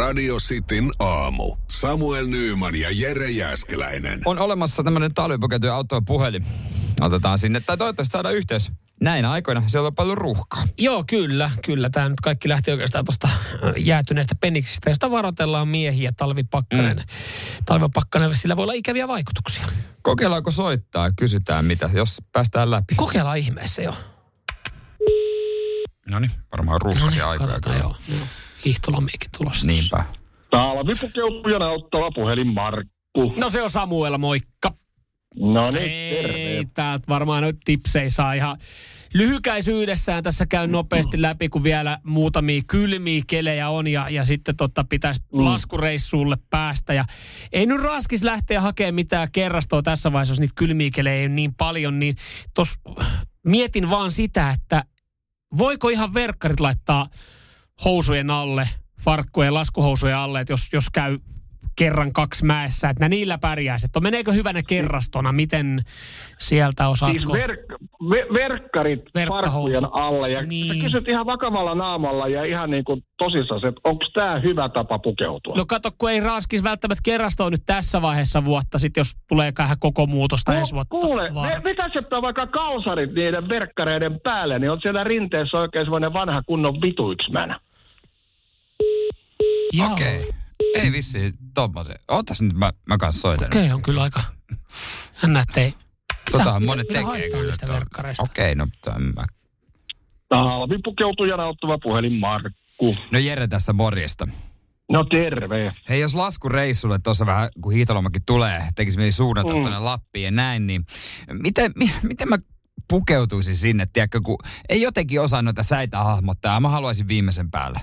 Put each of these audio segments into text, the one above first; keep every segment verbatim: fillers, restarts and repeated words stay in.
Radio Cityn aamu. Samuel Nyyman ja Jere Jääskeläinen. On olemassa tämmöinen talvipökätyä autoa puhelin. Otetaan sinne, tai toivottavasti saadaan yhteys. Näin aikoina se on paljon ruuhkaa. Joo, kyllä, kyllä. Tämä nyt kaikki lähti oikeastaan tuosta jäätyneestä peniksistä, josta varoitellaan miehiä talvipakkanen. Mm. Talvipakkanen, sillä voi olla ikäviä vaikutuksia. Kokeillaanko soittaa ja kysytään mitä, jos päästään läpi? Kokeillaan ihmeessä, joo. Noniin, varmaan ruuhkaisia aikoja. Katsotaan, joo. joo. Hiihtolomiakin tulossa. Niinpä. Talvipukeutujana auttava puhelin Markku. No se on Samuel, moikka. No niin, terve. Täältä varmaan nyt tipsei saa ihan lyhykäisyydessään. Tässä käy nopeasti läpi, kun vielä muutamia kylmiä kelejä on ja, ja sitten totta pitäisi mm. laskureissuulle päästä. Ja ei nyt raskis lähteä hakemaan mitään kerrastoa tässä vaiheessa, jos niitä kylmiä kelejä ei ole niin paljon. Niin tos mietin vaan sitä, että voiko ihan verkkarit laittaa housujen alle, farkkujen, laskuhousujen alle, että jos, jos käy kerran kaksi mäessä, että niillä pärjää. Sitten meneekö hyvänä kerrastona? Miten sieltä osaatko? Siis verk, ver, verkkarit farkkujen alle. Ja niin. Kysyt ihan vakavalla naamalla ja ihan niin kuin tosissaan, että onko tämä hyvä tapa pukeutua? No kato, kun ei raskisi välttämättä kerrastoa nyt tässä vaiheessa vuotta, sit jos tulee vähän koko muutosta no, ensi vuotta. Kuule, vetäisetpä vaikka kalsarit niiden verkkareiden päälle, niin on siellä rinteessä oikein semmoinen vanha kunnon vituiksmänä. Okei. Okay. Ei vissiin tommoisen. Ootas nyt, mä, mä kanssa soitan. Okei, okay, on kyllä aika. Hännä, ettei. Tota, monet tekee kyllä. Mitä niistä verkkareista? Okei, okay, no tämä. Talvipukeutujana auttava puhelin Markku. No Jere tässä, morjesta. No terve. Hei, jos laskureissulle tuossa vähän, kun hiitolomakin tulee, tekisi mieli suunnata mm. tuonne Lappiin ja näin, niin miten, mi, miten mä pukeutuisin sinne, tiedätkö, kun ei jotenkin osaa noita säitä hahmottaa. Mä haluaisin viimeisen päälle.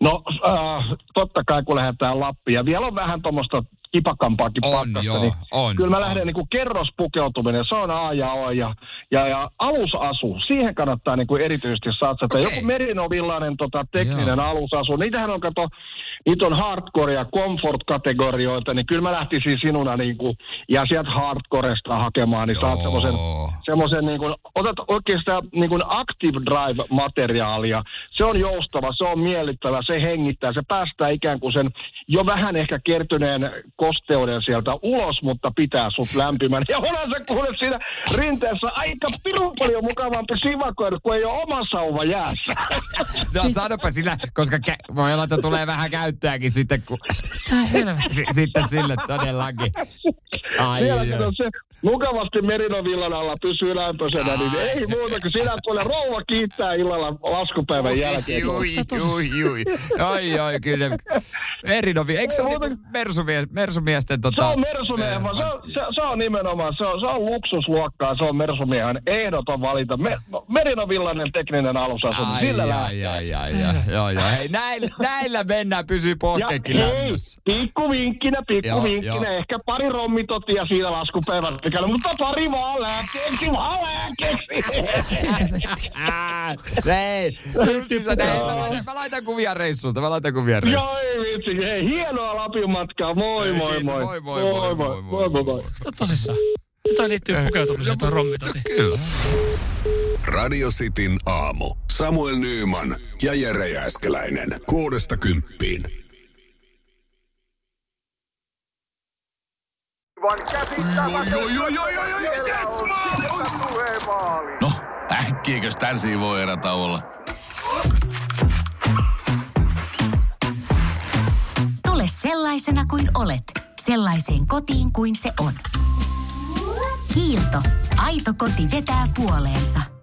No äh, totta kai kun lähdetään Lappiin ja vielä on vähän tuommoista kipakampaakin pakkasta, niin on, kyllä mä on. lähden niin kuin kerrospukeutuminen, se on A ja O ja, ja, ja alusasu, siihen kannattaa niin kuin erityisesti satsata. Okay. Joku merinovillainen tota, tekninen joo. alusasu, niitähän on kato, niitä on hardcore ja comfort-kategorioita, niin kyllä mä lähtisin sinuna niin kuin, ja sieltä hardcoresta hakemaan, niin saat semmoisen, semmoisen niin kuin, otat oikeastaan niin kuin active drive-materiaalia, se on joustava, se on miellyttävä, se hengittää, se päästää ikään kuin sen jo vähän ehkä kertyneen kosteuden sieltä ulos, mutta pitää sut lämpimän. Ja onhan se kuule siinä rinteessä aika pirun paljon mukavampi sivakoida, kun ei ole oma sauva jäässä. No sanopa sillä, koska kä- voi olla, että tulee vähän käyttääkin sitten, kun S- sitten sille todellakin. Ai joo. Mukavasti Merinovillon alla pysyy lämpöisenä, niin ei muuta kuin sinä tuolla rouva kiittää illalla laskupäivän jälkeen. Jui, jui, jui. Ai, ai, kyllä. Merinovi, eikö se ole niin mersumiesten? Mersumies, tota, se on mersumiehen, vaan se, se, se on nimenomaan, se on, se on luksusluokkaa, se on mersumiehen ehdoton valinta. Me, Merinovillainen tekninen alusasun, sillä lähtee. Ai, ai, ai, ai, joo, joo. Hei, näillä, näillä mennään, pysyy pohkeekin lämmössä. Pikku vinkkinä, pikku vinkkinä, ehkä pari rommitotia siinä laskupäivän. Mutta pari vaan lääkeeksi, vaan lääkeeksi. Ei, mä laitan kuvia reissulta, mä laitan kuvia reissulta. Joo, ei vitsi, hei, hienoa Lapin matkaa, moi moi moi. Moi moi moi moi moi moi moi. Tosissaan, jotain liittyy pukeutumiseen tuon rommitoti. Kyllä. Radio Cityn aamu. Samuel Nyyman ja Jere Jääskeläinen. Kuudesta kymppiin. No, äkkiäkös tän siinä voi erata olla? Tule sellaisena kuin olet, sellaiseen kotiin kuin se on. Kiilto. Aito koti vetää puoleensa.